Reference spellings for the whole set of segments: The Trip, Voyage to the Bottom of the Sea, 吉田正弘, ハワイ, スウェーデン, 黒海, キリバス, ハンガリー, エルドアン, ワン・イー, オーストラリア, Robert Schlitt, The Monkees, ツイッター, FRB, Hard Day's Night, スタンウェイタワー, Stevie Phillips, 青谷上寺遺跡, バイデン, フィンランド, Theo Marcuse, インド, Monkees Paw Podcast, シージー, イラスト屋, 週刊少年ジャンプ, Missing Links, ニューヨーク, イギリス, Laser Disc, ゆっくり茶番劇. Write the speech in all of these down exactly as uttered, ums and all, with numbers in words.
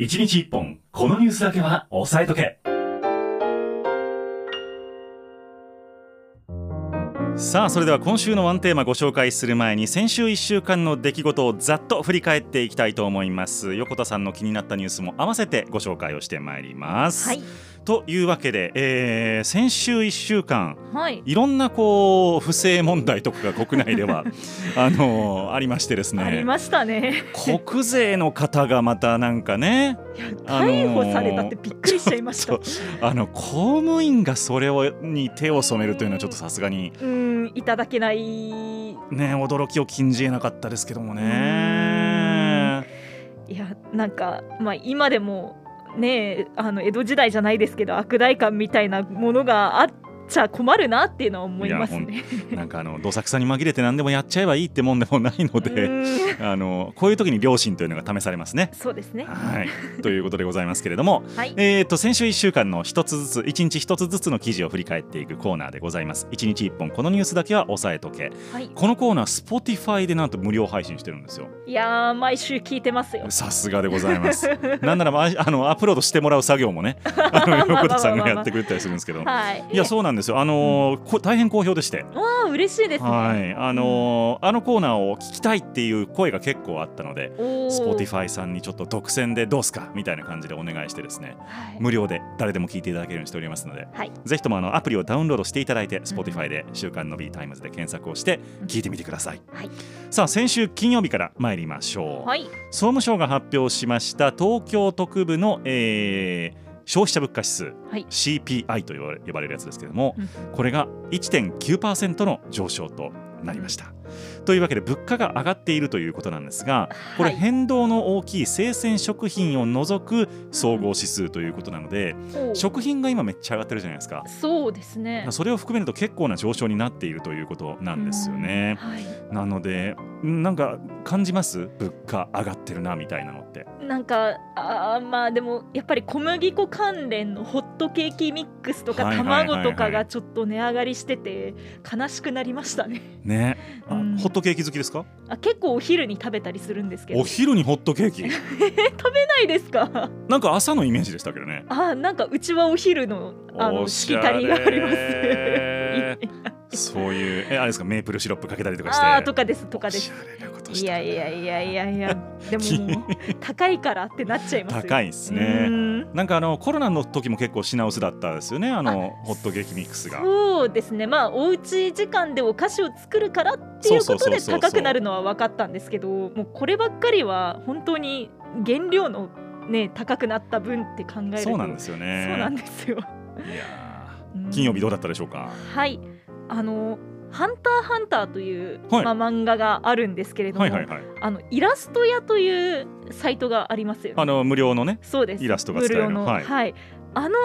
いちにちいっぽん、このニュースだけは押さえとけ。さあ、それでは今週のワンテーマご紹介する前に、先週いっしゅうかんの出来事をざっと振り返っていきたいと思います。横田さんの気になったニュースも合わせてご紹介をしてまいります、はい、というわけで、えー、先週いっしゅうかん、はい、いろんなこう不正問題とかが国内ではあのー、ありましてですねありましたね国税の方がまたなんかね逮捕されたってびっくりしちゃいました。あの公務員がそれをに手を染めるというのはちょっとさすがにうーんいただけない、ね、驚きを禁じえなかったですけどもね。いやなんか、まあ、今でも、ね、あの江戸時代じゃないですけど悪代官みたいなものがあってじゃあ困るなっていうのは思いますね。なんかあのどさくさに紛れて何でもやっちゃえばいいってもんでもないのであのこういう時に良心というのが試されますね。そうですね、はいということでございますけれども、はい、えーと先週いっしゅうかんの一つずついちにち一つずつの記事を振り返っていくコーナーでございます。いちにちいっぽんこのニュースだけは押さえとけ、はい、このコーナー Spotify でなんと無料配信してるんですよ。いや毎週聞いてますよ。さすがでございますなんなら、まあ、あのアップロードしてもらう作業もねあの横田さんがやってくれたりするんですけど、はい、いやそうなんですですよ。あのーうん、大変好評でして、あー嬉しいですね。はい、あのーうん、あのコーナーを聞きたいっていう声が結構あったので Spotify さんにちょっと独占でどうすかみたいな感じでお願いしてですね、はい、無料で誰でも聞いていただけるようにしておりますので、はい、ぜひともあのアプリをダウンロードしていただいて Spotify で週刊の B タイムズで検索をして聞いてみてください、うんはい、さあ先週金曜日から参りましょう、はい、総務省が発表しました東京都区部の、えー消費者物価指数、はい、シーピーアイ と呼ばれるやつですけれども、うん、これが いちてんきゅうパーセント の上昇となりました、うん、というわけで物価が上がっているということなんですが、これ変動の大きい生鮮食品を除く総合指数ということなので、うん、食品が今めっちゃ上がってるじゃないですか。そうですね。それを含めると結構な上昇になっているということなんですよね、うんはい、なのでなんか感じます物価上がってるなみたいなのって。なんかあまあでもやっぱり小麦粉関連のホットケーキミックスとか卵とかがちょっと値上がりしてて悲しくなりましたね。ね、あ、うん、ホットケーキ好きですか？あ結構お昼に食べたりするんですけど。お昼にホットケーキ食べないですか？なんか朝のイメージでしたけどね。あなんかうちはお昼 の, あのしきたりがありますそういうえあれですかメープルシロップかけたりとかしてあとかですとかですといやいやいやいやいやでも高いからってなっちゃいますよ。高いですね。んなんかあのコロナの時も結構品薄だったですよね。あのあホットケーキミックスがそうですね。まあおうち時間でお菓子を作るからっていうことで高くなるのは分かったんですけど、もうこればっかりは本当に原料の、ね、高くなった分って考えるとそうなんですよね。そうなんですよいや金曜日どうだったでしょうか？はいあのハンター×ハンターという、はいまあ、漫画があるんですけれども、はいはいはい、あのイラスト屋というサイトがありますよね。あの無料のねそうですイラストが使える無料の、はいはい、あの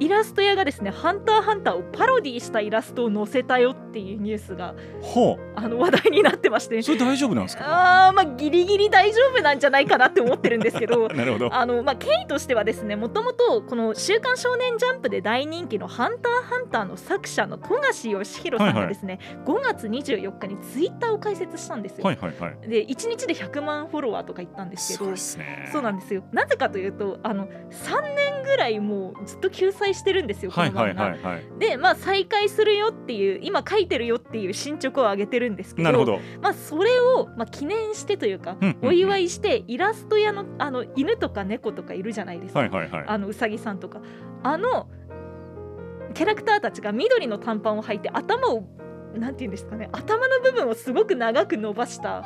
イラスト屋がですねハンター×ハンターをパロディしたイラストを載せたよっていうニュースがほうあの話題になってまして、ね、それ大丈夫なんですか？あ、まあ、ギリギリ大丈夫なんじゃないかなって思ってるんですけ ど, なるほどあの、まあ、経緯としてはですねもともとこの週刊少年ジャンプで大人気のハンター×ハンターの作者の富樫義博さんがですね、はいはい、ごがつにじゅうよっかにツイッターを開設したんですよ、はいはいはい、でいちにちでひゃくまんフォロワーとかいったんですけどそうですね。そうなんですよ。なぜかというとあのさんねんぐらいもうずっと救済してるんですよこの漫画、はいはいはいはい、で、まあ、再開するよっていう今書いてるよっていう進捗を上げてるんですけ ど, なるほど、まあ、それを、まあ、記念してというか、うんうんうん、お祝いしてイラスト屋 の, あの犬とか猫とかいるじゃないですか、はいはいはい、あのうさぎさんとかあのキャラクターたちが緑の短パンを履いて頭をなんていうんですかね頭の部分をすごく長く伸ばした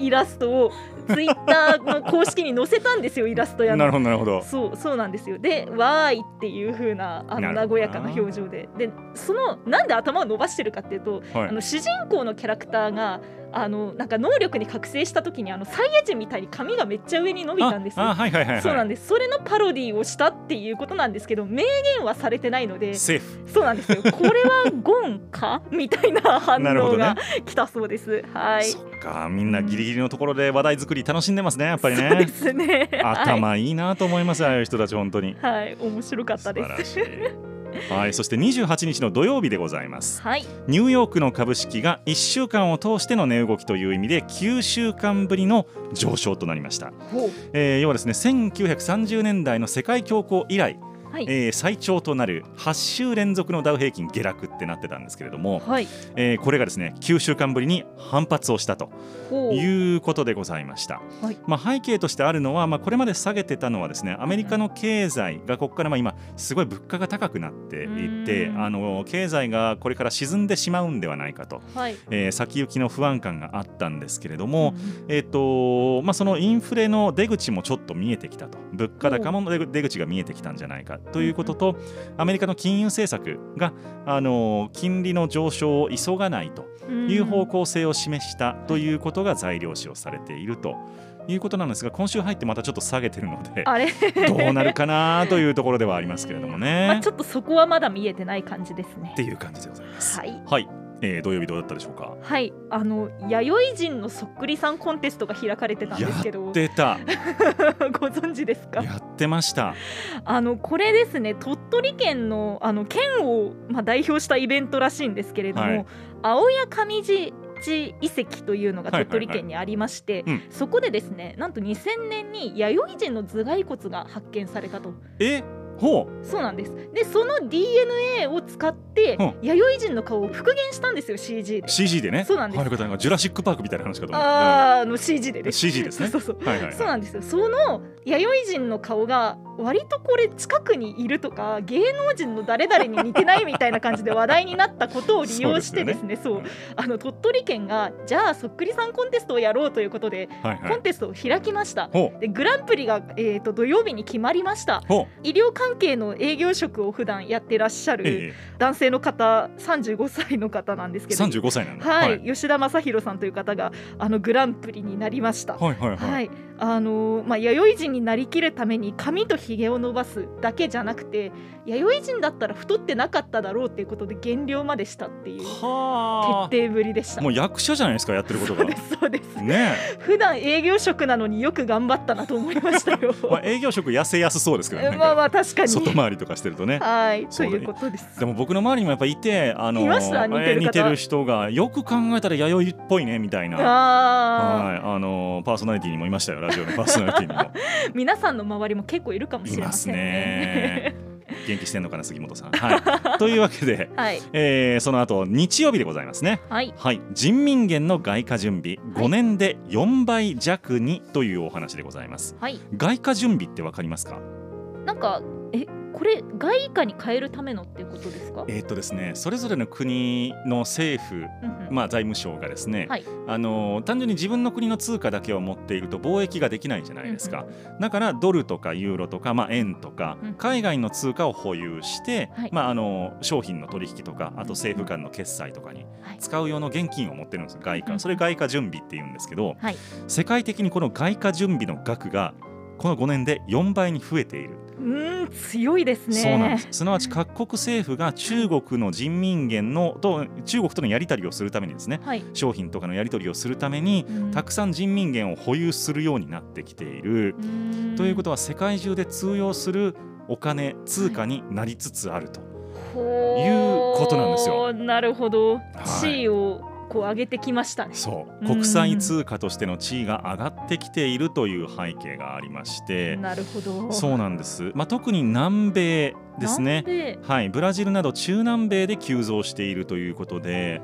イラストをツイッターの公式に載せたんですよイラストやのなるほどなるほどそう、そうなんですよ。でわーいっていう風なあの和やかな表情ででそのなんで頭を伸ばしてるかっていうと、はい、あの主人公のキャラクターがあのなんか能力に覚醒した時にあのサイヤ人みたいに髪がめっちゃ上に伸びたんですよ。はいはいはいはい、そうなんです。それのパロディをしたっていうことなんですけど明言はされてないのでセーフそうなんですよ。これはゴンかみたいな反応が、ね、来たそうです。はい。そっかみんなギリギリのところで話題作り楽しんでますねやっぱりね。そうですね頭いいなと思います、はい、ああいう人たち本当にはい面白かったです。素晴らしいはい、そしてにじゅうはちにちの土曜日でございます、はい、ニューヨークの株式がいっしゅうかんを通しての値動きという意味できゅうしゅうかんぶりの上昇となりました、えー、要はですねせんきゅうひゃくさんじゅうねんだいの世界恐慌以来、はい、えー、最長となるはっしゅう連続のダウ平均下落ってなってたんですけれども、はい、えー、これがですねきゅうしゅうかんぶりに反発をしたということでございました、はい、まあ、背景としてあるのは、まあ、これまで下げてたのはですねアメリカの経済がここからまあ今すごい物価が高くなっていて、あの経済がこれから沈んでしまうんではないかと、はい、えー、先行きの不安感があったんですけれども、えーとまあ、そのインフレの出口もちょっと見えてきたと、物価高も出口が見えてきたんじゃないかということと、アメリカの金融政策があの金利の上昇を急がないという方向性を示したということが材料視をされているということなんですが、今週入ってまたちょっと下げてるのであれどうなるかなというところではありますけれどもね、まあ、ちょっとそこはまだ見えてない感じですねっていう感じでございます、はい、はい、えー、土曜日どうだったでしょうか。はい、あの弥生人のそっくりさんコンテストが開かれてたんですけど、やってたご存知ですか。やってました。あのこれですね鳥取県の、 あの県を、まあ、代表したイベントらしいんですけれども、はい、青谷上寺遺跡というのが鳥取県にありまして、はいはいはい、うん、そこでですねなんとにせんねんに弥生人の頭蓋骨が発見されたと。えほう、そうなんです。でその ディーエヌエー を使って弥生人の顔を復元したんですよ シージー で。 シージー でね。そうなんです。あれなんかジュラシックパークみたいな話かと思う。あー、あの シージー でね。 シージー ですね。そうそうそう、はいはいはい、そうなんですよ。その弥生人の顔が割とこれ近くにいるとか芸能人の誰々に似てないみたいな感じで話題になったことを利用してですね、そうですよね。そう、あの鳥取県がじゃあそっくりさんコンテストをやろうということで、はいはい、コンテストを開きました。でグランプリが、えー、と土曜日に決まりました。医療関係の営業職を普段やってらっしゃる男性の方、ええ、さんじゅうごさいの方なんですけど、さんじゅうごさいなんだ、はいはい、吉田正弘さんという方があのグランプリになりました。はいはいはい、はい、あのーまあ、弥生人になりきるために髪とひげを伸ばすだけじゃなくて、弥生人だったら太ってなかっただろうということで減量までしたっていう徹底ぶりでした。もう役者じゃないですか、やってることが。そうですそうです、ね、普段営業職なのによく頑張ったなと思いましたよまあ営業職痩せやすそうですけどねまあまあ確かに外回りとかしてるとね。はい、そういうことです。でも僕の周りにもやっぱいて、あのー、いました。似てる方、似てる人がよく考えたら弥生っぽいねみたいな。あ、はい、あのー、パーソナリティにもいましたよ、ラジオのパーソナリティにも皆さんの周りも結構いるかもしれませんね。元気してんのかな杉本さん、はい、というわけで、はい、えー、その後日曜日でございますね、はいはい、人民元の外貨準備ごねんでよんばい弱にというお話でございます、はい、外貨準備ってわかりますか。なんかえこれ外貨に変えるためのっていうことですか。えーっとですね、それぞれの国の政府、うんうん、まあ、財務省がですね、はい、あの単純に自分の国の通貨だけを持っていると貿易ができないじゃないですか、うんうん、だからドルとかユーロとか、まあ、円とか、うん、海外の通貨を保有して、はい、まあ、あの商品の取引とかあと政府間の決済とかに使う用の現金を持ってるんですよ、外貨。それ外貨準備っていうんですけど、はい、世界的にこの外貨準備の額がこのごねんでよんばいに増えている。うん、強いですね。そうなんです。すなわち各国政府が中国の人民元のと中国とのやり取りをするためにですね、はい、商品とかのやり取りをするために、うん、たくさん人民元を保有するようになってきている、うん、ということは世界中で通用するお金通貨になりつつあると、はい、いうことなんですよ。なるほど、地位を、はい、こう上げてきましたね。そう、国際通貨としての地位が上がってきているという背景がありまして、なるほど、そうなんです、まあ、特に南米ですね、はい、ブラジルなど中南米で急増しているということで、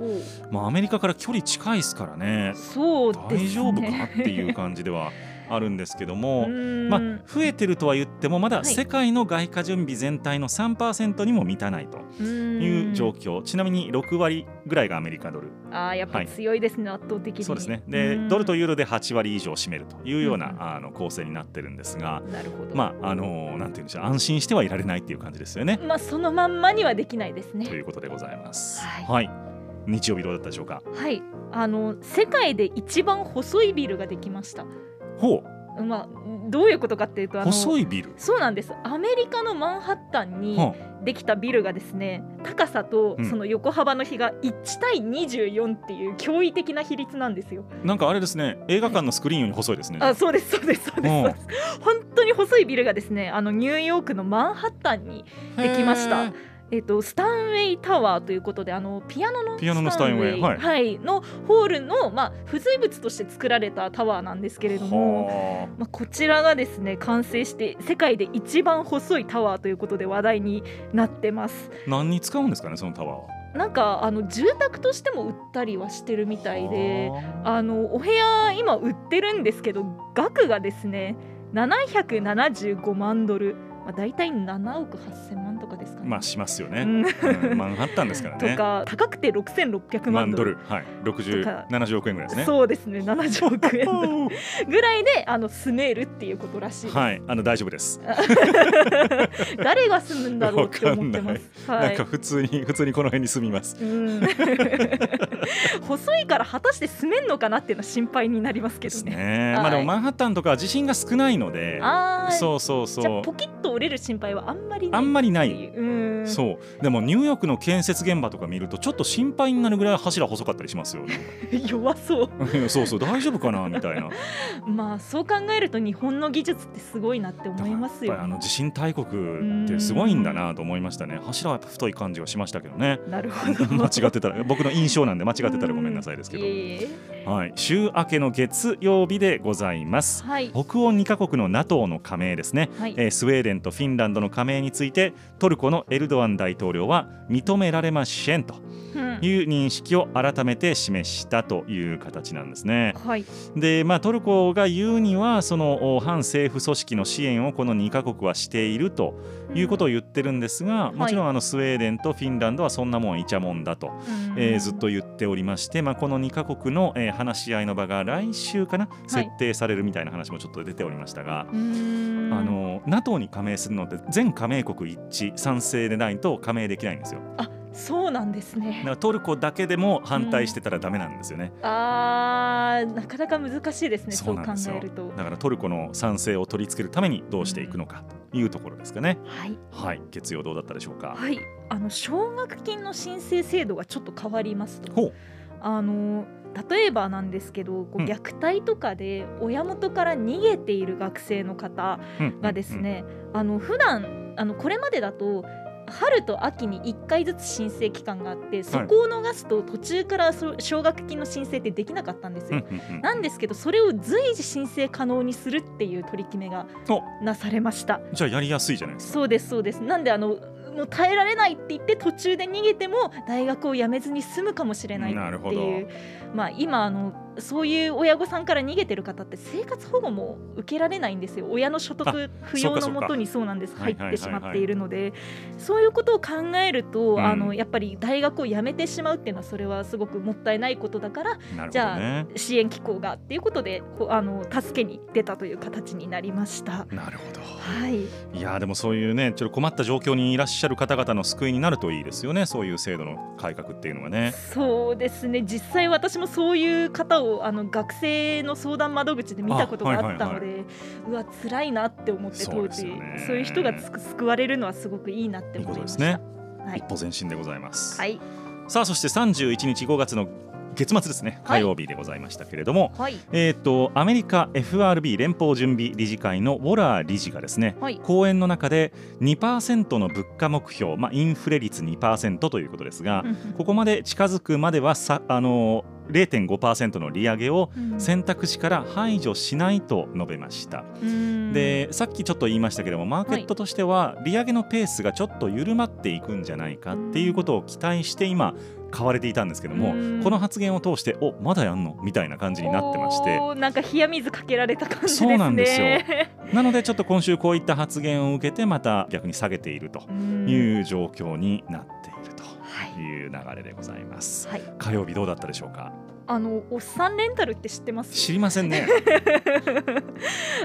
まあ、アメリカから距離近いですからね、そうですね、大丈夫かっていう感じではあるんですけども、まあ、増えてるとは言ってもまだ世界の外貨準備全体の さんパーセント にも満たないという状況、はい、ちなみにろくわりぐらいがアメリカドル。あ、やっぱり強いですね、はい、圧倒的に。そうですね。でドルとユーロではちわり以上占めるというような、うん、あの構成になってるんですが、なるほど、まあ、あのなんていうんでしょう、安心してはいられないっていう感じですよね、まあ、そのまんまにはできないですねということでございます、はいはい、日曜日どうだったでしょうか。はい、あの世界で一番細いビルができました。ほう、まあ、どういうことかっていうと、あの細いビル。そうなんです。アメリカのマンハッタンにできたビルがですね、高さとその横幅の比がいちたいにじゅうよんっていう驚異的な比率なんですよ。なんかあれですね、映画館のスクリーンより細いですね。あ、そうですそうですそうですそうです。本当に細いビルがですね、あのニューヨークのマンハッタンにできました。えー、とスタンウェイタワーということで、あのピアノのスタンウェイ、はいはい、のホールの、まあ、付随物として作られたタワーなんですけれども、まあ、こちらがですね完成して世界で一番細いタワーということで話題になってます。何に使うんですかね、そのタワーは。なんかあの住宅としても売ったりはしてるみたいで、あのお部屋今売ってるんですけど、額がですねななひゃくななじゅうごまんドル、まあ、大体ななおくはっせんまんとかですかね。まあしますよね、うんうん、マンハッタンですからねとか高くてろくせんろっぴゃくまんドル、はい、ななじゅうおくえんぐらいですね。そうですね、ななじゅうおくえんぐらいであの住めるっていうことらしいです、はい、あの大丈夫です誰が住むんだろうって思ってます。わかんない、はい、なんか普通に普通にこの辺に住みます、うん、細いから果たして住めんのかなっていうのは心配になりますけど ね, ですね、はい、まあ、でもマンハッタンとか地震が少ないので、あ、そうそうそう、じゃあポキッと折れる心配はあんまりない、あんまりない。うん、そう。でもニューヨークの建設現場とか見るとちょっと心配になるぐらい柱細かったりしますよね弱そうそうそう、大丈夫かなみたいなまあそう考えると日本の技術ってすごいなって思いますよ。やっぱりあの地震大国ってすごいんだなと思いましたね。柱はやっぱ太い感じはしましたけどね。なるほど間違ってたら、僕の印象なんで間違ってたらごめんなさいですけど、えーはい、週明けの月曜日でございます、はい、北欧にかこくの NATO の加盟ですね、はい、えー、スウェーデンとフィンランドの加盟についてトルコのエルドアン大統領は認められませんという認識を改めて示したという形なんですね、はい。でまあ、トルコが言うにはその反政府組織の支援をこのにかこくはしているということを言ってるんですが、うん、もちろんあのスウェーデンとフィンランドはそんなもんいちゃもんだと、はい、えー、ずっと言っておりまして、まあ、このにかこくの話し合いの場が来週かな、はい、設定されるみたいな話もちょっと出ておりましたが、うーん、あの NATO に加盟するので全加盟国一致賛成でないと加盟できないんですよ。あ、そうなんですね。だからトルコだけでも反対してたらダメなんですよね、うん、あー、なかなか難しいですね。そう考えるとだからトルコの賛成を取り付けるためにどうしていくのかというところですかね、うん、はい、はい、月曜どうだったでしょうか。はい、あの奨学金の申請制度がちょっと変わりますと。ほう。あの例えばなんですけど、こう虐待とかで親元から逃げている学生の方がですね、あの普段あのこれまでだと春と秋にいっかいずつ申請期間があって、そこを逃すと途中から奨学金の申請ってできなかったんですよ、はい、なんですけどそれを随時申請可能にするっていう取り決めがなされました。じゃあやりやすいじゃないですか。そうですそうです。なんであのもう耐えられないって言って途中で逃げても大学を辞めずに済むかもしれないっていう、まあ、今あのそういう親御さんから逃げてる方って生活保護も受けられないんですよ。親の所得扶養のもとにそうなんです入ってしまっているので、はいはいはいはい、そういうことを考えると、うん、あのやっぱり大学を辞めてしまうっていうのはそれはすごくもったいないことだから、ね、じゃあ支援機構がっていうことでこあの助けに出たという形になりました。なるほど、はい、いやでもそういうねちょっと困った状況にいらっしゃる方々の救いになるといいですよね。そういう制度の改革っていうのはね。そうですね、実際私もそういう方をあの学生の相談窓口で見たことがあったので、はいはいはい、うわ辛いなって思って、当時そう、ね、そういう人がつく救われるのはすごくいいなって思いました。いいことですね、はい、一歩前進でございます、はい、さあそしてさんじゅういちにちごがつの月末ですね、火曜日でございましたけれども、はい、えー、とアメリカ エフアールビー 連邦準備理事会のウォラー理事がですね、はい、講演の中で にパーセント の物価目標、まあ、インフレ率 にパーセント ということですがここまで近づくまではさあの れいてんごパーセント の利上げを選択肢から排除しないと述べました、うん、でさっきちょっと言いましたけれどもマーケットとしては利上げのペースがちょっと緩まっていくんじゃないかっていうことを期待して今買われていたんですけども、この発言を通しておまだやんのみたいな感じになってまして、なんか冷や水かけられた感じですね。そうなんですよなのでちょっと今週こういった発言を受けてまた逆に下げているという状況になっているという流れでございます、はい、火曜日どうだったでしょうか。あのおっさんレンタルって知ってます？知りませんね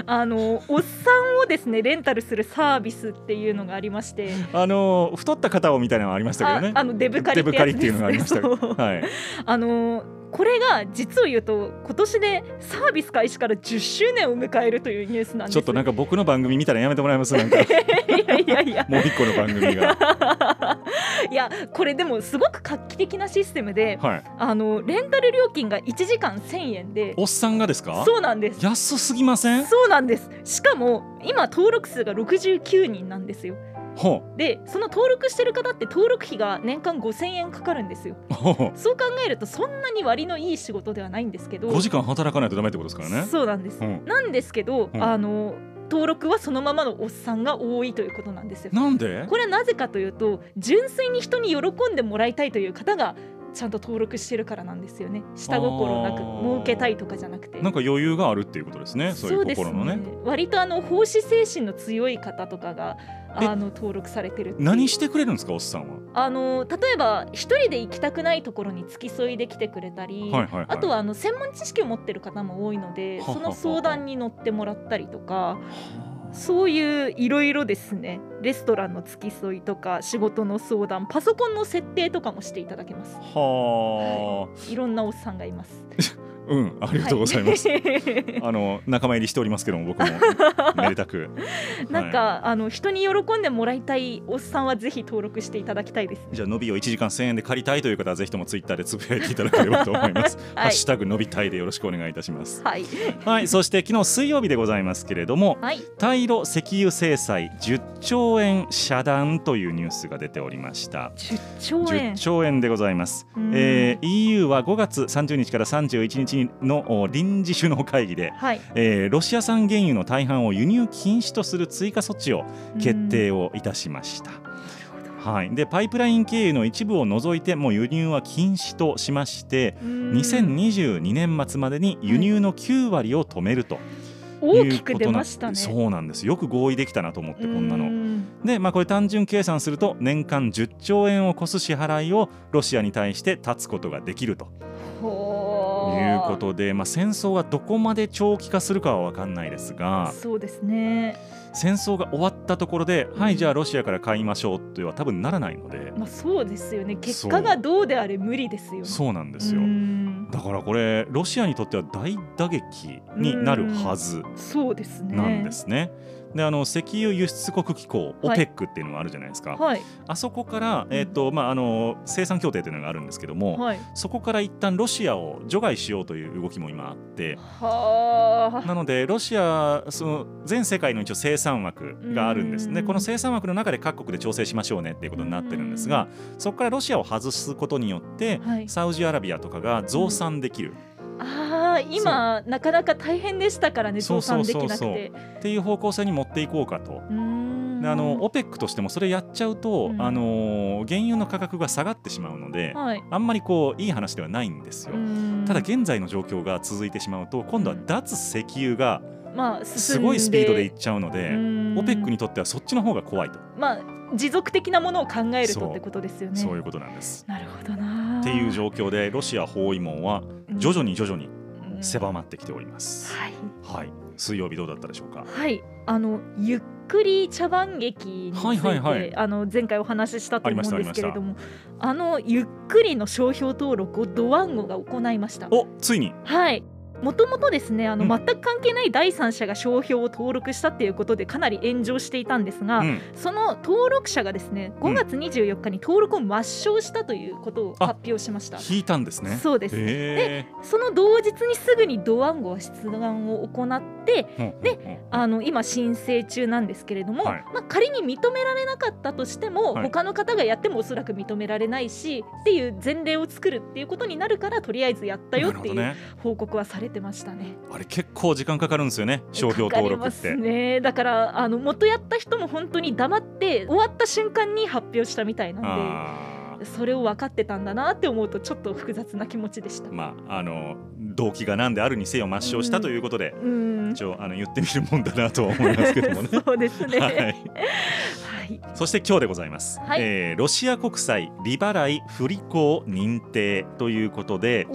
あのおっさんをですねレンタルするサービスっていうのがありまして、あの太った方をみたいなのがありましたけどね、あのデブカリっていうのがありましたけど、はい、あのこれが実を言うと今年でサービス開始からじゅっしゅうねんを迎えるというニュースなんです。ちょっとなんか僕の番組見たらやめてもらいますなんかいやいやいやもう一個の番組がいやこれでもすごく画期的なシステムで、はい、あのレンタル料金がいちじかんせんえんで。おっさんがですか？そうなんです。安すぎません？そうなんです。しかも今登録数がろくじゅうきゅうにんなんですよ。ほう。でその登録してる方って登録費が年間ごせんえんかかるんですよ。ほう。そう考えるとそんなに割のいい仕事ではないんですけど、ごじかん働かないとダメってことですからね。そうなんです、うん、なんですけど、うん、あの登録はそのままのおっさんが多いということなんですよ。なんで？これはなぜかというと、純粋に人に喜んでもらいたいという方がちゃんと登録してるからなんですよね。下心なく儲けたいとかじゃなくて、なんか余裕があるっていうことですね。そういう心のね。そうですね。割とあの奉仕精神の強い方とかがあの登録されてるって。何してくれるんですか、おっさんは。あの例えば一人で行きたくないところに付き添いで来てくれたり、はいはいはい、あとはあの専門知識を持ってる方も多いので、はははは、その相談に乗ってもらったりとか、はは、そういういろいろですね。レストランの付き添いとか仕事の相談、パソコンの設定とかもしていただけます。は、はい、いろんなおっさんがいます。うん、ありがとうございます、はい、あの仲間入りしておりますけども、僕もめでたくなんか、はい、あの人に喜んでもらいたいおっさんはぜひ登録していただきたいです、ね、じゃあ伸びをいちじかんせんえんで借りたいという方はぜひともツイッターでつぶやいていただければと思います、はい、ハッシュタグ伸びたいでよろしくお願いいたします、はいはい、そして昨日水曜日でございますけれども、はい、対ロ石油制裁じゅっちょうえん遮断というニュースが出ておりました。じゅっちょうえん、じゅっちょうえんでございます、えー、イーユー はごがつさんじゅうにちからさんじゅういちにちの臨時首脳会議で、はい、えー、ロシア産原油の大半を輸入禁止とする追加措置を決定をいたしました。はい、でパイプライン経由の一部を除いてもう輸入は禁止としまして、にせんにじゅうにねんまつまでに輸入のきゅうわりを止めると、はい、大きく出ましたね。そうなんです。よく合意できたなと思って、こんなので、まあ、これ単純計算すると年間じゅっちょうえんを超す支払いをロシアに対して断つことができるということで、まあ、戦争はどこまで長期化するかは分かんないですが、そうですね、戦争が終わったところで、うん、はいじゃあロシアから買いましょうとは多分ならないので、まあ、そうですよね。結果がどうであれ無理ですよね。そうなんですよ。だからこれロシアにとっては大打撃になるはずなんですね。であの石油輸出国機構 オペック っていうのがあるじゃないですか、はい、あそこから、えーとまあ、あの生産協定というのがあるんですけども、はい、そこから一旦ロシアを除外しようという動きも今あって、はなのでロシアその全世界の一応生産枠があるんですね。この生産枠の中で各国で調整しましょうねっていうことになってるんですが、そこからロシアを外すことによって、はい、サウジアラビアとかが増産できる、あ今なかなか大変でしたからね、増産できなくて、そうそうそうそうっていう方向性に持っていこうかと。あの オペック としてもそれやっちゃうと、うん、あの原油の価格が下がってしまうので、はい、あんまりこういい話ではないんですよ。ただ現在の状況が続いてしまうと、今度は脱石油がすごいスピードでいっちゃうので、 オペック にとってはそっちの方が怖いと、まあ、持続的なものを考えるとってことですよね。そう、そういうことなんです。なるほどなっていう状況で、ロシア包囲網は徐々に徐々に狭まってきております、うん、はい、はい、水曜日どうだったでしょうか。はい、あのゆっくり茶番劇について、はいはいはい、あの前回お話ししたと思うんですけれども、 あ, あ, あのゆっくりの商標登録をドワンゴが行いました。お、ついに。はい、もともとですね、あの全く関係ない第三者が商標を登録したということでかなり炎上していたんですが、うん、その登録者がですねごがつにじゅうよっかに登録を抹消したということを発表しました。引いたんですね。そうです。でその同日にすぐにドワンゴは出願を行って、うん、であの今申請中なんですけれども、はい、まあ、仮に認められなかったとしても、はい、他の方がやってもおそらく認められないしっていう前例を作るっていうことになるから、とりあえずやったよっていう報告はされ出てましたね。あれ結構時間かかるんですよね、商標登録って。かかりますね。だからあの元やった人も本当に黙って終わった瞬間に発表したみたいなんで、あそれを分かってたんだなって思うとちょっと複雑な気持ちでした。まあ、あの動機が何であるにせよ抹消したということで、うん、一応あの言ってみるもんだなとは思いますけどもねそうですね、はいはい、そして今日でございます、はい、えー、ロシア国債利払い不履行認定ということで、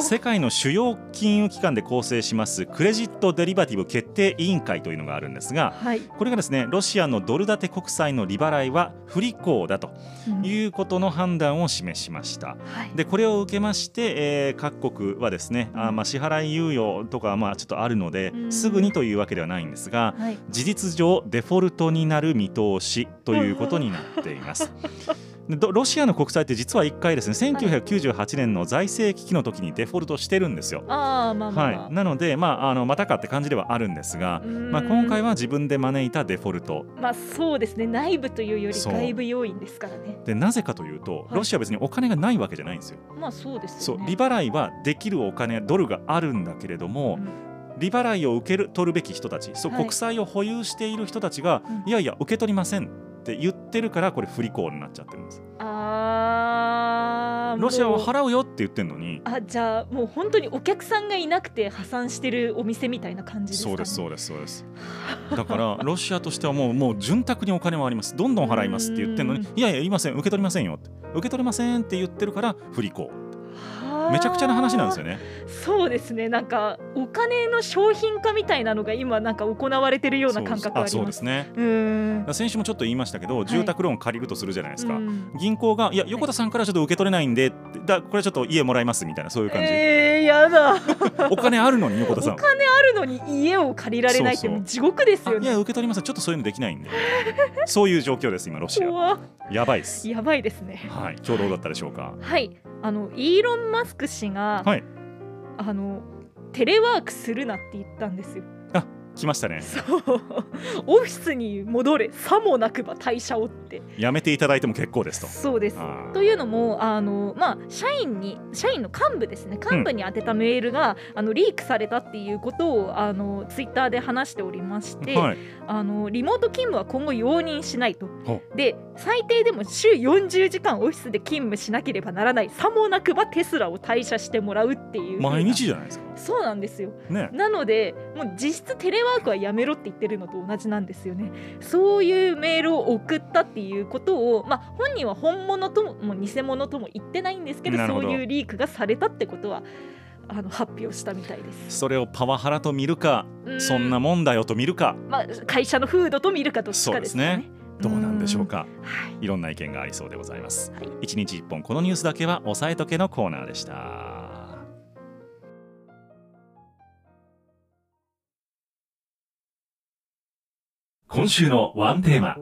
世界の主要金融機関で構成しますクレジットデリバティブ決定委員会というのがあるんですが、はい、これがですね、ロシアのドル建て国債の利払いは不履行だということの判断を示しました、うん、でこれを受けまして、えー、各国はですね、あまあ支払い猶予とかまあちょっとあるので、すぐにというわけではないんですが、はい、事実上デフォルトになる見通しということになっていますロシアの国債って実はいっかいですね、せんきゅうひゃくきゅうじゅうはちねんの財政危機の時にデフォルトしてるんですよ。あ、まあまあまあ、はい、なので、まあ、あのまたかって感じではあるんですが、まあ、今回は自分で招いたデフォルト、まあ、そうですね、内部というより外部要因ですからね。でなぜかというと、ロシアは別にお金がないわけじゃないんですよ、はい、まあそうですね、そう利払いはできるお金ドルがあるんだけれども、うん、利払いを受ける取るべき人たち、そう、はい、国債を保有している人たちが、うん、いやいや受け取りませんって言ってるから、これ不履行になっちゃってるんです。あ、ロシアは払うよって言ってるのに、あ、じゃあもう本当にお客さんがいなくて破産してるお店みたいな感じですかね。そうですそうですそうです。だからロシアとしてはもう、もう潤沢にお金はあります、どんどん払いますって言ってるのに、いやいやいません、受け取りませんよって、受け取れませんって言ってるから不履行。めちゃくちゃな話なんですよね。そうですね、なんかお金の商品化みたいなのが今なんか行われてるような感覚あります。そうですね、うん、先週もちょっと言いましたけど、はい、住宅ローン借りるとするじゃないですか、うん、銀行がいや横田さんからちょっと受け取れないんで、はい、だこれちょっと家もらいますみたいな、そういう感じ。えー、やだお金あるのに横田さんお金あるのに家を借りられないって、そうそう地獄ですよね。いや受け取りません、ちょっとそういうのできないんでそういう状況です今ロシア。やばいですやばいですね、はい、今日どうだったでしょうか。はい、あのイーロン・マスク氏が、はい、あのテレワークするなって言ったんですよ。あ、来ましたね。そう、オフィスに戻れ、さもなくば退社をって。やめていただいても結構ですと。そうです。というのもあの、まあ、社員に社員の幹部ですね、幹部に宛てたメールが、うん、あのリークされたっていうことをあのツイッターで話しておりまして、はい、あのリモート勤務は今後容認しないと。で最低でも週よんじゅうじかんオフィスで勤務しなければならない、さもなくばテスラを退社してもらうっていう。毎日じゃないですか。そうなんですよ、ね、なのでもう実質テレワークはやめろって言ってるのと同じなんですよね。そういうメールを送ったっていうことを、まあ、本人は本物とも偽物とも言ってないんですけど、そういうリークがされたってことはあの発表したみたいです。それをパワハラと見るか、うん、そんなもんだよと見るか、まあ、会社の風土と見るかどっちかですね。そうですね、どうなんでしょうか。はい、いろんな意見がありそうでございます。はい、いちにちいっぽんこのニュースだけは押さえとけのコーナーでした。今週のワンテーマ。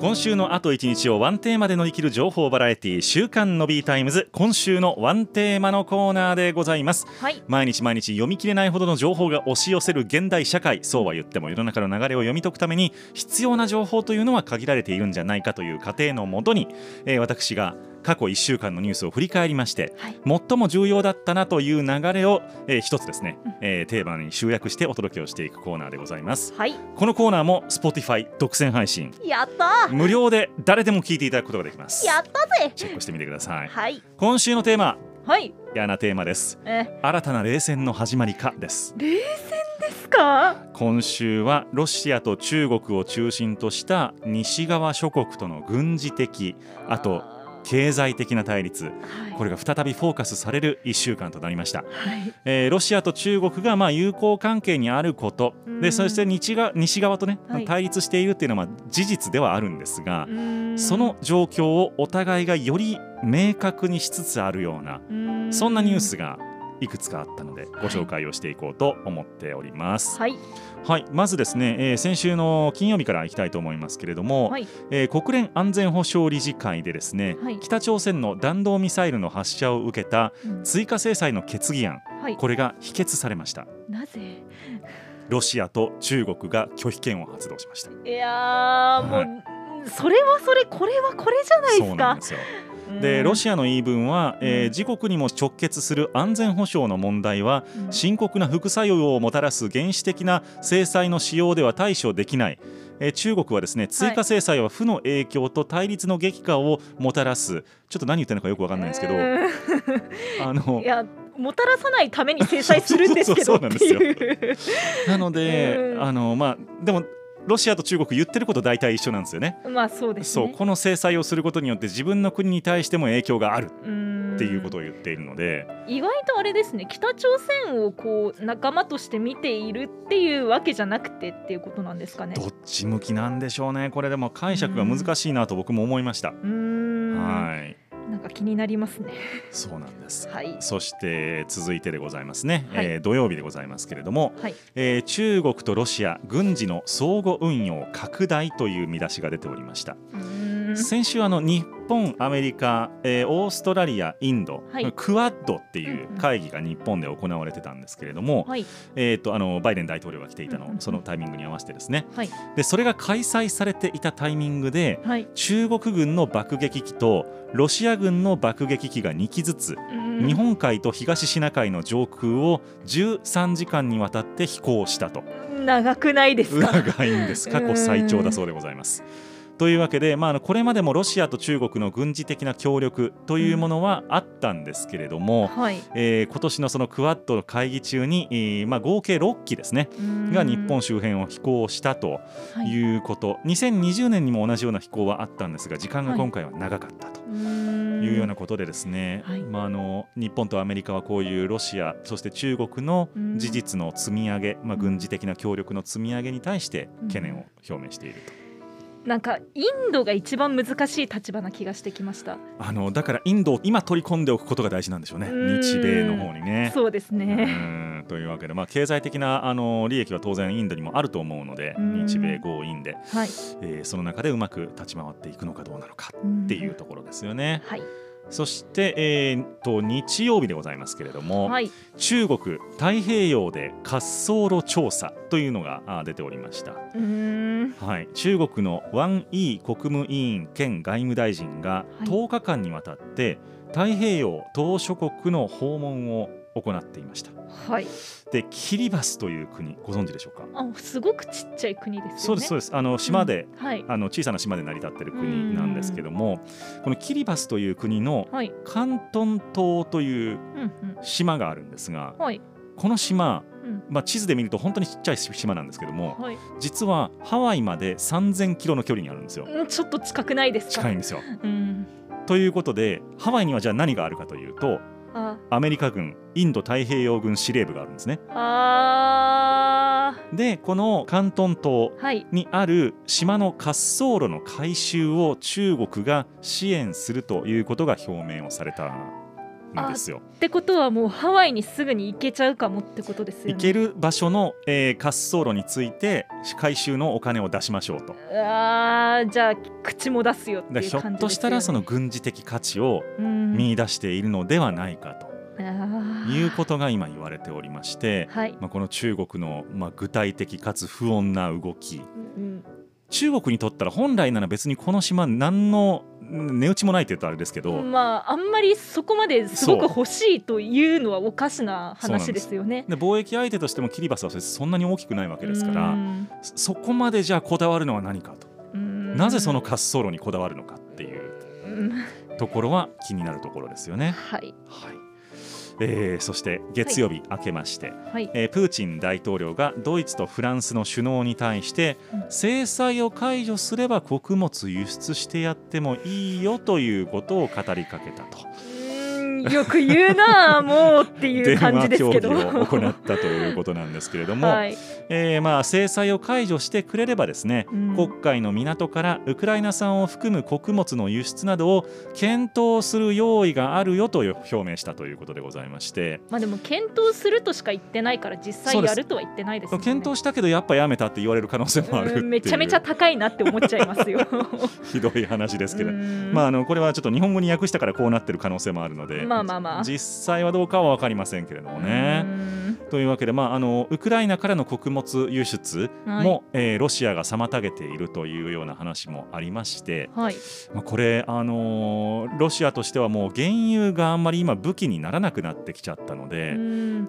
今週のあといちにちをワンテーマで乗り切る情報バラエティー、週刊のビータイムズ、今週のワンテーマのコーナーでございます、はい、毎日毎日読み切れないほどの情報が押し寄せる現代社会、そうは言っても世の中の流れを読み解くために必要な情報というのは限られているんじゃないかという過程のもとに、えー、私が過去いっしゅうかんのニュースを振り返りまして、はい、最も重要だったなという流れを、えー、一つですね、うん、えー、テーマに集約してお届けをしていくコーナーでございます、はい、このコーナーも Spotify 独占配信、やった無料で誰でも聞いていただくことができます。やったぜ。チェックしてみてください、はい、今週のテーマ、はい、嫌なテーマです、えー、新たな冷戦の始まりかです。冷戦ですか。今週はロシアと中国を中心とした西側諸国との軍事的、あと経済的な対立、はい、これが再びフォーカスされるいっしゅうかんとなりました、はい、えー、ロシアと中国がまあ友好関係にあることで、そして西側、西側とね、はい、対立しているっていうのはまあ事実ではあるんですが、その状況をお互いがより明確にしつつあるような、うそんなニュースがいくつかあったのでご紹介をしていこうと思っております、はいはい、まずですね、えー、先週の金曜日からいきたいと思いますけれども、はい、えー、国連安全保障理事会でですね、はい、北朝鮮の弾道ミサイルの発射を受けた追加制裁の決議案、うん、これが否決されました。なぜ。ロシアと中国が拒否権を発動しました。いやー、はい、もうそれはそれ、これはこれじゃないですか。そうなんですよ。でロシアの言い分は、えー、自国にも直結する安全保障の問題は深刻な副作用をもたらす原始的な制裁の使用では対処できない、えー、中国はですね、追加制裁は負の影響と対立の激化をもたらす、ちょっと何言ってるのかよく分かんないんですけど、えー、あのいやもたらさないために制裁するんですけどっていうなので、あの、まあ、でもロシアと中国言ってること大体一緒なんですよね。まあそうですね。そう、この制裁をすることによって自分の国に対しても影響があるっていうことを言っているので、意外とあれですね、北朝鮮をこう仲間として見ているっていうわけじゃなくてっていうことなんですかね。どっち向きなんでしょうね。これでも解釈が難しいなと僕も思いました。うーん、はい、なんか気になりますね。そうなんです、はい、そして続いてでございますね、はい、えー、土曜日でございますけれども、はい、えー、中国とロシア軍事の相互運用拡大という見出しが出ておりました。うーん、先週あの日本、アメリカ、えー、オーストラリア、インド、はい、クアッドっていう会議が日本で行われてたんですけれども、はい、えー、とあのバイデン大統領が来ていたの、そのタイミングに合わせてですね、はい、でそれが開催されていたタイミングで、はい、中国軍の爆撃機とロシア軍の爆撃機がにきずつ、うん、日本海と東シナ海の上空をじゅうさんじかんにわたって飛行したと。長くないですか？長いんです。過去最長だそうでございます。というわけで、まあ、これまでもロシアと中国の軍事的な協力というものはあったんですけれども、うん、はい、えー、今年のそのクアッドの会議中に、えーまあ、合計ろっきですねが日本周辺を飛行したということ、はい、にせんにじゅうねんにも同じような飛行はあったんですが時間が今回は長かったと、はい、いうようなことでですね、はい、まあ、あの日本とアメリカはこういうロシアそして中国の事実の積み上げ、まあ、軍事的な協力の積み上げに対して懸念を表明していると。なんかインドが一番難しい立場な気がしてきました。あのだからインドを今取り込んでおくことが大事なんでしょうね、日米の方にね。そうですね。うーん、というわけで、まあ、経済的なあの利益は当然インドにもあると思うので、日米豪印で、はい、えー、その中でうまく立ち回っていくのかどうなのかっていうところですよね。はい。そして、えー、と日曜日でございますけれども、はい、中国太平洋で滑走路調査というのが出ておりました。うーん、はい、中国のワン・イー国務委員兼外務大臣がとおかかんにわたって太平洋島しょ国の訪問を行っていました、はい、でキリバスという国ご存知でしょうか？あ、すごくちっちゃい国ですよね。そうですそうです。あの島で、うん、はい、あの小さな島で成り立っている国なんですけども、このキリバスという国の関東島という島があるんですが、はい、この島、まあ、地図で見ると本当にちっちゃい島なんですけども、はい、実はハワイまでさんぜんキロの距離にあるんですよ。ちょっと近くないですか？近いんですよ、うん、ということでハワイにはじゃあ何があるかというと、ああ、アメリカ軍インド太平洋軍司令部があるんですね。あでこの関東島にある島の滑走路の改修を中国が支援するということが表明をされたんですよ。ってことはもうハワイにすぐに行けちゃうかもってことですよね。行ける場所の、えー、滑走路について改修のお金を出しましょうと。あじゃあ口も出すよっていう感じですよね。ひょっとしたらその軍事的価値を見出しているのではないかということが今言われておりまして、はい、まあ、この中国の、まあ、具体的かつ不穏な動き、うん、中国にとったら本来なら別にこの島何の値打ちもないというとあれですけど、まあ、あんまりそこまですごく欲しいというのはおかしな話ですよね。で貿易相手としてもキリバスはそんなに大きくないわけですから、そこまでじゃあこだわるのは何かと、うん、なぜその滑走路にこだわるのかっていうところは気になるところですよね。はい、はい、えー、そして月曜日明けまして、はい、えー、プーチン大統領がドイツとフランスの首脳に対して制裁を解除すれば穀物輸出してやってもいいよということを語りかけたと。よく言うなもうっていう感じですけど電話協議を行ったということなんですけれども、はい、えー、まあ制裁を解除してくれればですね、うん、黒海の港からウクライナ産を含む穀物の輸出などを検討する用意があるよと表明したということでございまして、まあ、でも検討するとしか言ってないから実際やるとは言ってないですよね。検討したけどやっぱやめたって言われる可能性もあるっていう。めちゃめちゃ高いなって思っちゃいますよひどい話ですけど、まあ、あのこれはちょっと日本語に訳したからこうなってる可能性もあるので、まあまあまあ、実際はどうかは分かりませんけれどもね。というわけで、まあ、あのウクライナからの穀物輸出も、はい、えー、ロシアが妨げているというような話もありまして、はい、まあ、これ、あのー、ロシアとしてはもう原油があんまり今武器にならなくなってきちゃったので、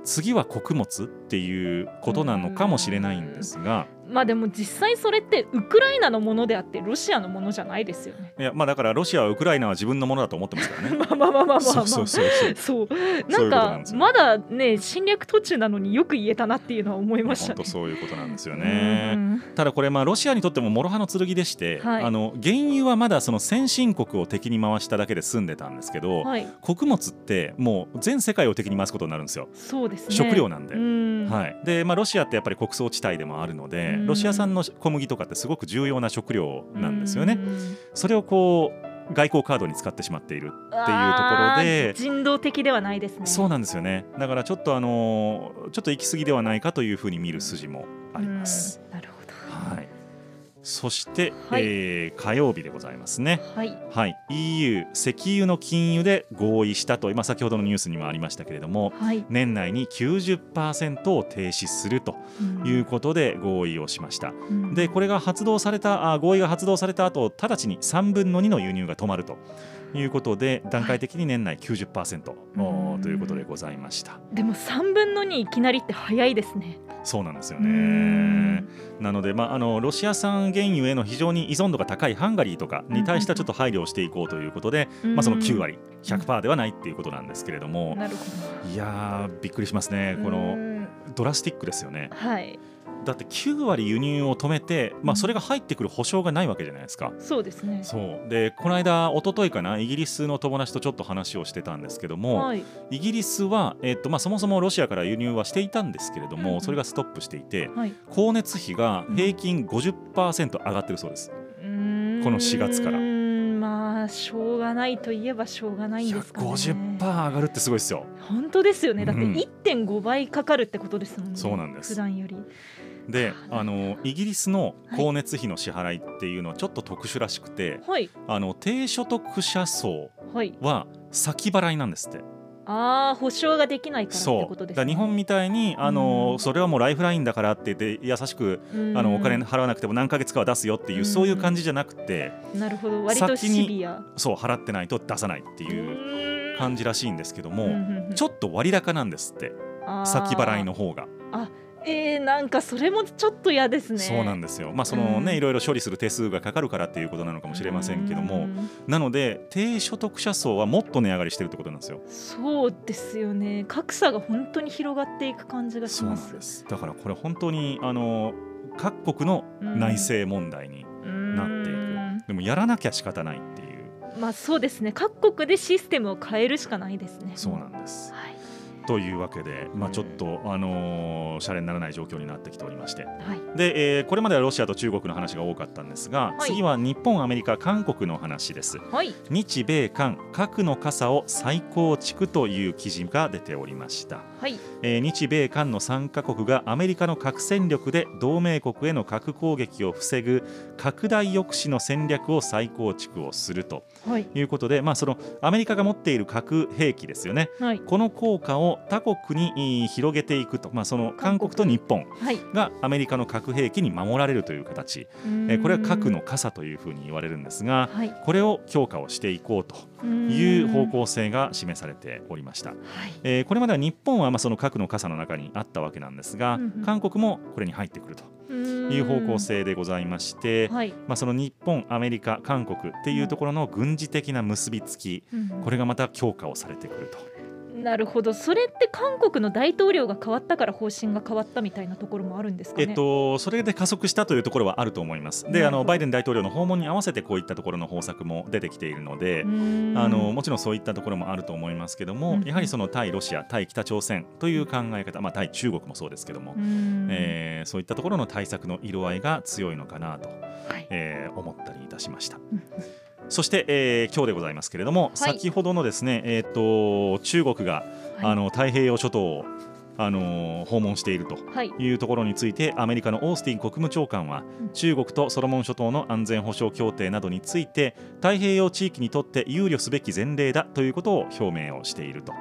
次は穀物っていうことなのかもしれないんですが、まあ、でも実際それってウクライナのものであってロシアのものじゃないですよね。いや、まあ、だからロシアはウクライナは自分のものだと思ってますからねまあまあまあまあまあまあそうそうそうそうなんかまだね侵略途中なのによく言えたなっていうのは思いましたね。本当そういうことなんですよね。ただこれまあロシアにとっても諸刃の剣でして、はい、あの原油はまだその先進国を敵に回しただけで済んでたんですけど、はい、穀物ってもう全世界を敵に回すことになるんですよ。そうですね、食料なんで、うん、はい、でまあ、ロシアってやっぱり穀倉地帯でもあるのでロシア産の小麦とかってすごく重要な食料なんですよね。それをこう外交カードに使ってしまっているっていうところで、人道的ではないですね。そうなんですよね。だからちょっとあのちょっと行き過ぎではないかというふうに見る筋もあります。なるほど、はい。そして、はい、えー、火曜日でございますね、はいはい、イーユー 石油の禁輸で合意したと、今先ほどのニュースにもありましたけれども、はい、年内に きゅうじゅっパーセント を停止するということで合意をしました、うん、でこれが発動されたあ合意が発動された後、直ちにさんぶんのにの輸入が止まるということで、段階的に年内 きゅうじゅっパーセント ということでございました。でもさんぶんのにいきなりって早いですね。そうなんですよね。なので、まあ、あのロシア産原油への非常に依存度が高いハンガリーとかに対してはちょっと配慮をしていこうということで、まあ、そのきゅう割 ひゃくパーセント ではないっていうことなんですけれども、なるほど。いやー、びっくりしますね。このドラスティックですよね。はい、だってきゅう割輸入を止めて、まあ、それが入ってくる保証がないわけじゃないですか。そうですね。そうで、この間一昨日かな、イギリスの友達とちょっと話をしてたんですけども、はい、イギリスは、えっとまあ、そもそもロシアから輸入はしていたんですけれども、うんうん、それがストップしていて、はい、光熱費が平均 ごじゅっパーセント 上がってるそうです、うん、このしがつから。まあ、しょうがないといえばしょうがないんですかね。 ごじゅっパーセント 上がるってすごいですよ。本当ですよね。だって いってんご 倍かかるってことですもんね、うん、そうなんです。普段よりで、あのイギリスの光熱費の支払いっていうのはちょっと特殊らしくて、はい、あの低所得者層は先払いなんですって、はい、ああ、保証ができないからってことですね。そうだ、日本みたいにあの、うん、それはもうライフラインだからって言って優しく、うん、あのお金払わなくても何ヶ月かは出すよっていう、うん、そういう感じじゃなくて、なるほど、割とシビア。そう、払ってないと出さないっていう感じらしいんですけども、うん、ちょっと割高なんですって、うん、先払いの方が。あ、えー、なんかそれもちょっと嫌ですね。そうなんですよ、まあそのね、うん、いろいろ処理する手数がかかるからっていうことなのかもしれませんけども、うん、なので低所得者層はもっと値上がりしてるってことなんですよ。そうですよね。格差が本当に広がっていく感じがします。そうなんです。だからこれ本当にあの各国の内政問題になっていく、うん、でもやらなきゃ仕方ないっていう。まあそうですね、各国でシステムを変えるしかないですね。そうなんです、はい。というわけで、まあ、ちょっと、あのー、シャレにならない状況になってきておりまして、はい。でえー、これまではロシアと中国の話が多かったんですが、はい、次は日本、アメリカ、韓国の話です、はい、日米韓核の傘を再構築という記事が出ておりました、はい。えー、日米韓のさんカ国がアメリカの核戦力で同盟国への核攻撃を防ぐ拡大抑止の戦略を再構築をするということで、はい。まあ、そのアメリカが持っている核兵器ですよね、はい、この効果を他国に広げていくと、まあ、その韓国と日本がアメリカの核兵器に守られるという形、はい、えこれは核の傘というふうに言われるんですが、はい、これを強化をしていこうという方向性が示されておりました、はい。えー、これまでは日本はまあその核の傘の中にあったわけなんですが、うんうん、韓国もこれに入ってくるという方向性でございまして、はい。まあ、その日本、アメリカ、韓国っていうところの軍事的な結びつき、うん、これがまた強化をされてくると。なるほど。それって韓国の大統領が変わったから方針が変わったみたいなところもあるんですかね。えっと、それで加速したというところはあると思います。で、あのバイデン大統領の訪問に合わせてこういったところの方策も出てきているので、あのもちろんそういったところもあると思いますけども、やはりその対ロシア、対北朝鮮という考え方、まあ、対中国もそうですけども、えー、そういったところの対策の色合いが強いのかなと、はい。えー、思ったりいたしましたそして、えー、今日でございますけれども、はい、先ほどのですね、えー、と中国が、はい、あの太平洋諸島をあの訪問しているというところについて、はい、アメリカのオースティン国務長官は、うん、中国とソロモン諸島の安全保障協定などについて太平洋地域にとって憂慮すべき前例だということを表明をしていると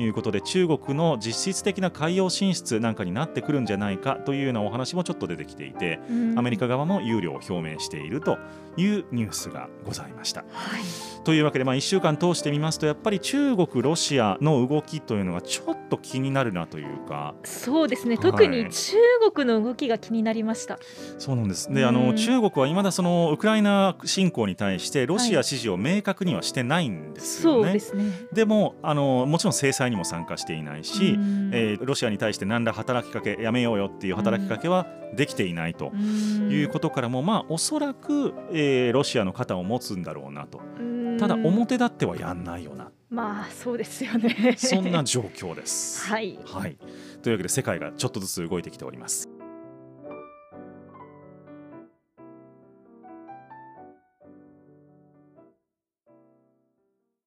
いうことで、はい、中国の実質的な海洋進出なんかになってくるんじゃないかというようなお話もちょっと出てきていて、うん、アメリカ側も憂慮を表明しているというニュースがございました、はい。というわけで、まあ、いっしゅうかん通してみますと、やっぱり中国、ロシアの動きというのがちょっと気になるなというか。そうですね、はい、特に中国の動きが気になりました。そうなんです。で、あの中国はいまだそのウクライナ侵攻に対してロシア支持を明確にはしてないんですよね、はい、そうですね。でもあのもちろん制裁にも参加していないし、えー、ロシアに対して何ら働きかけやめようよっていう働きかけはできていないということからも、まあ、おそらく、えー、ロシアの肩を持つんだろうなと。ただ表立ってはやんないよな。まあそうですよねそんな状況です、はい、はい。というわけで世界がちょっとずつ動いてきております。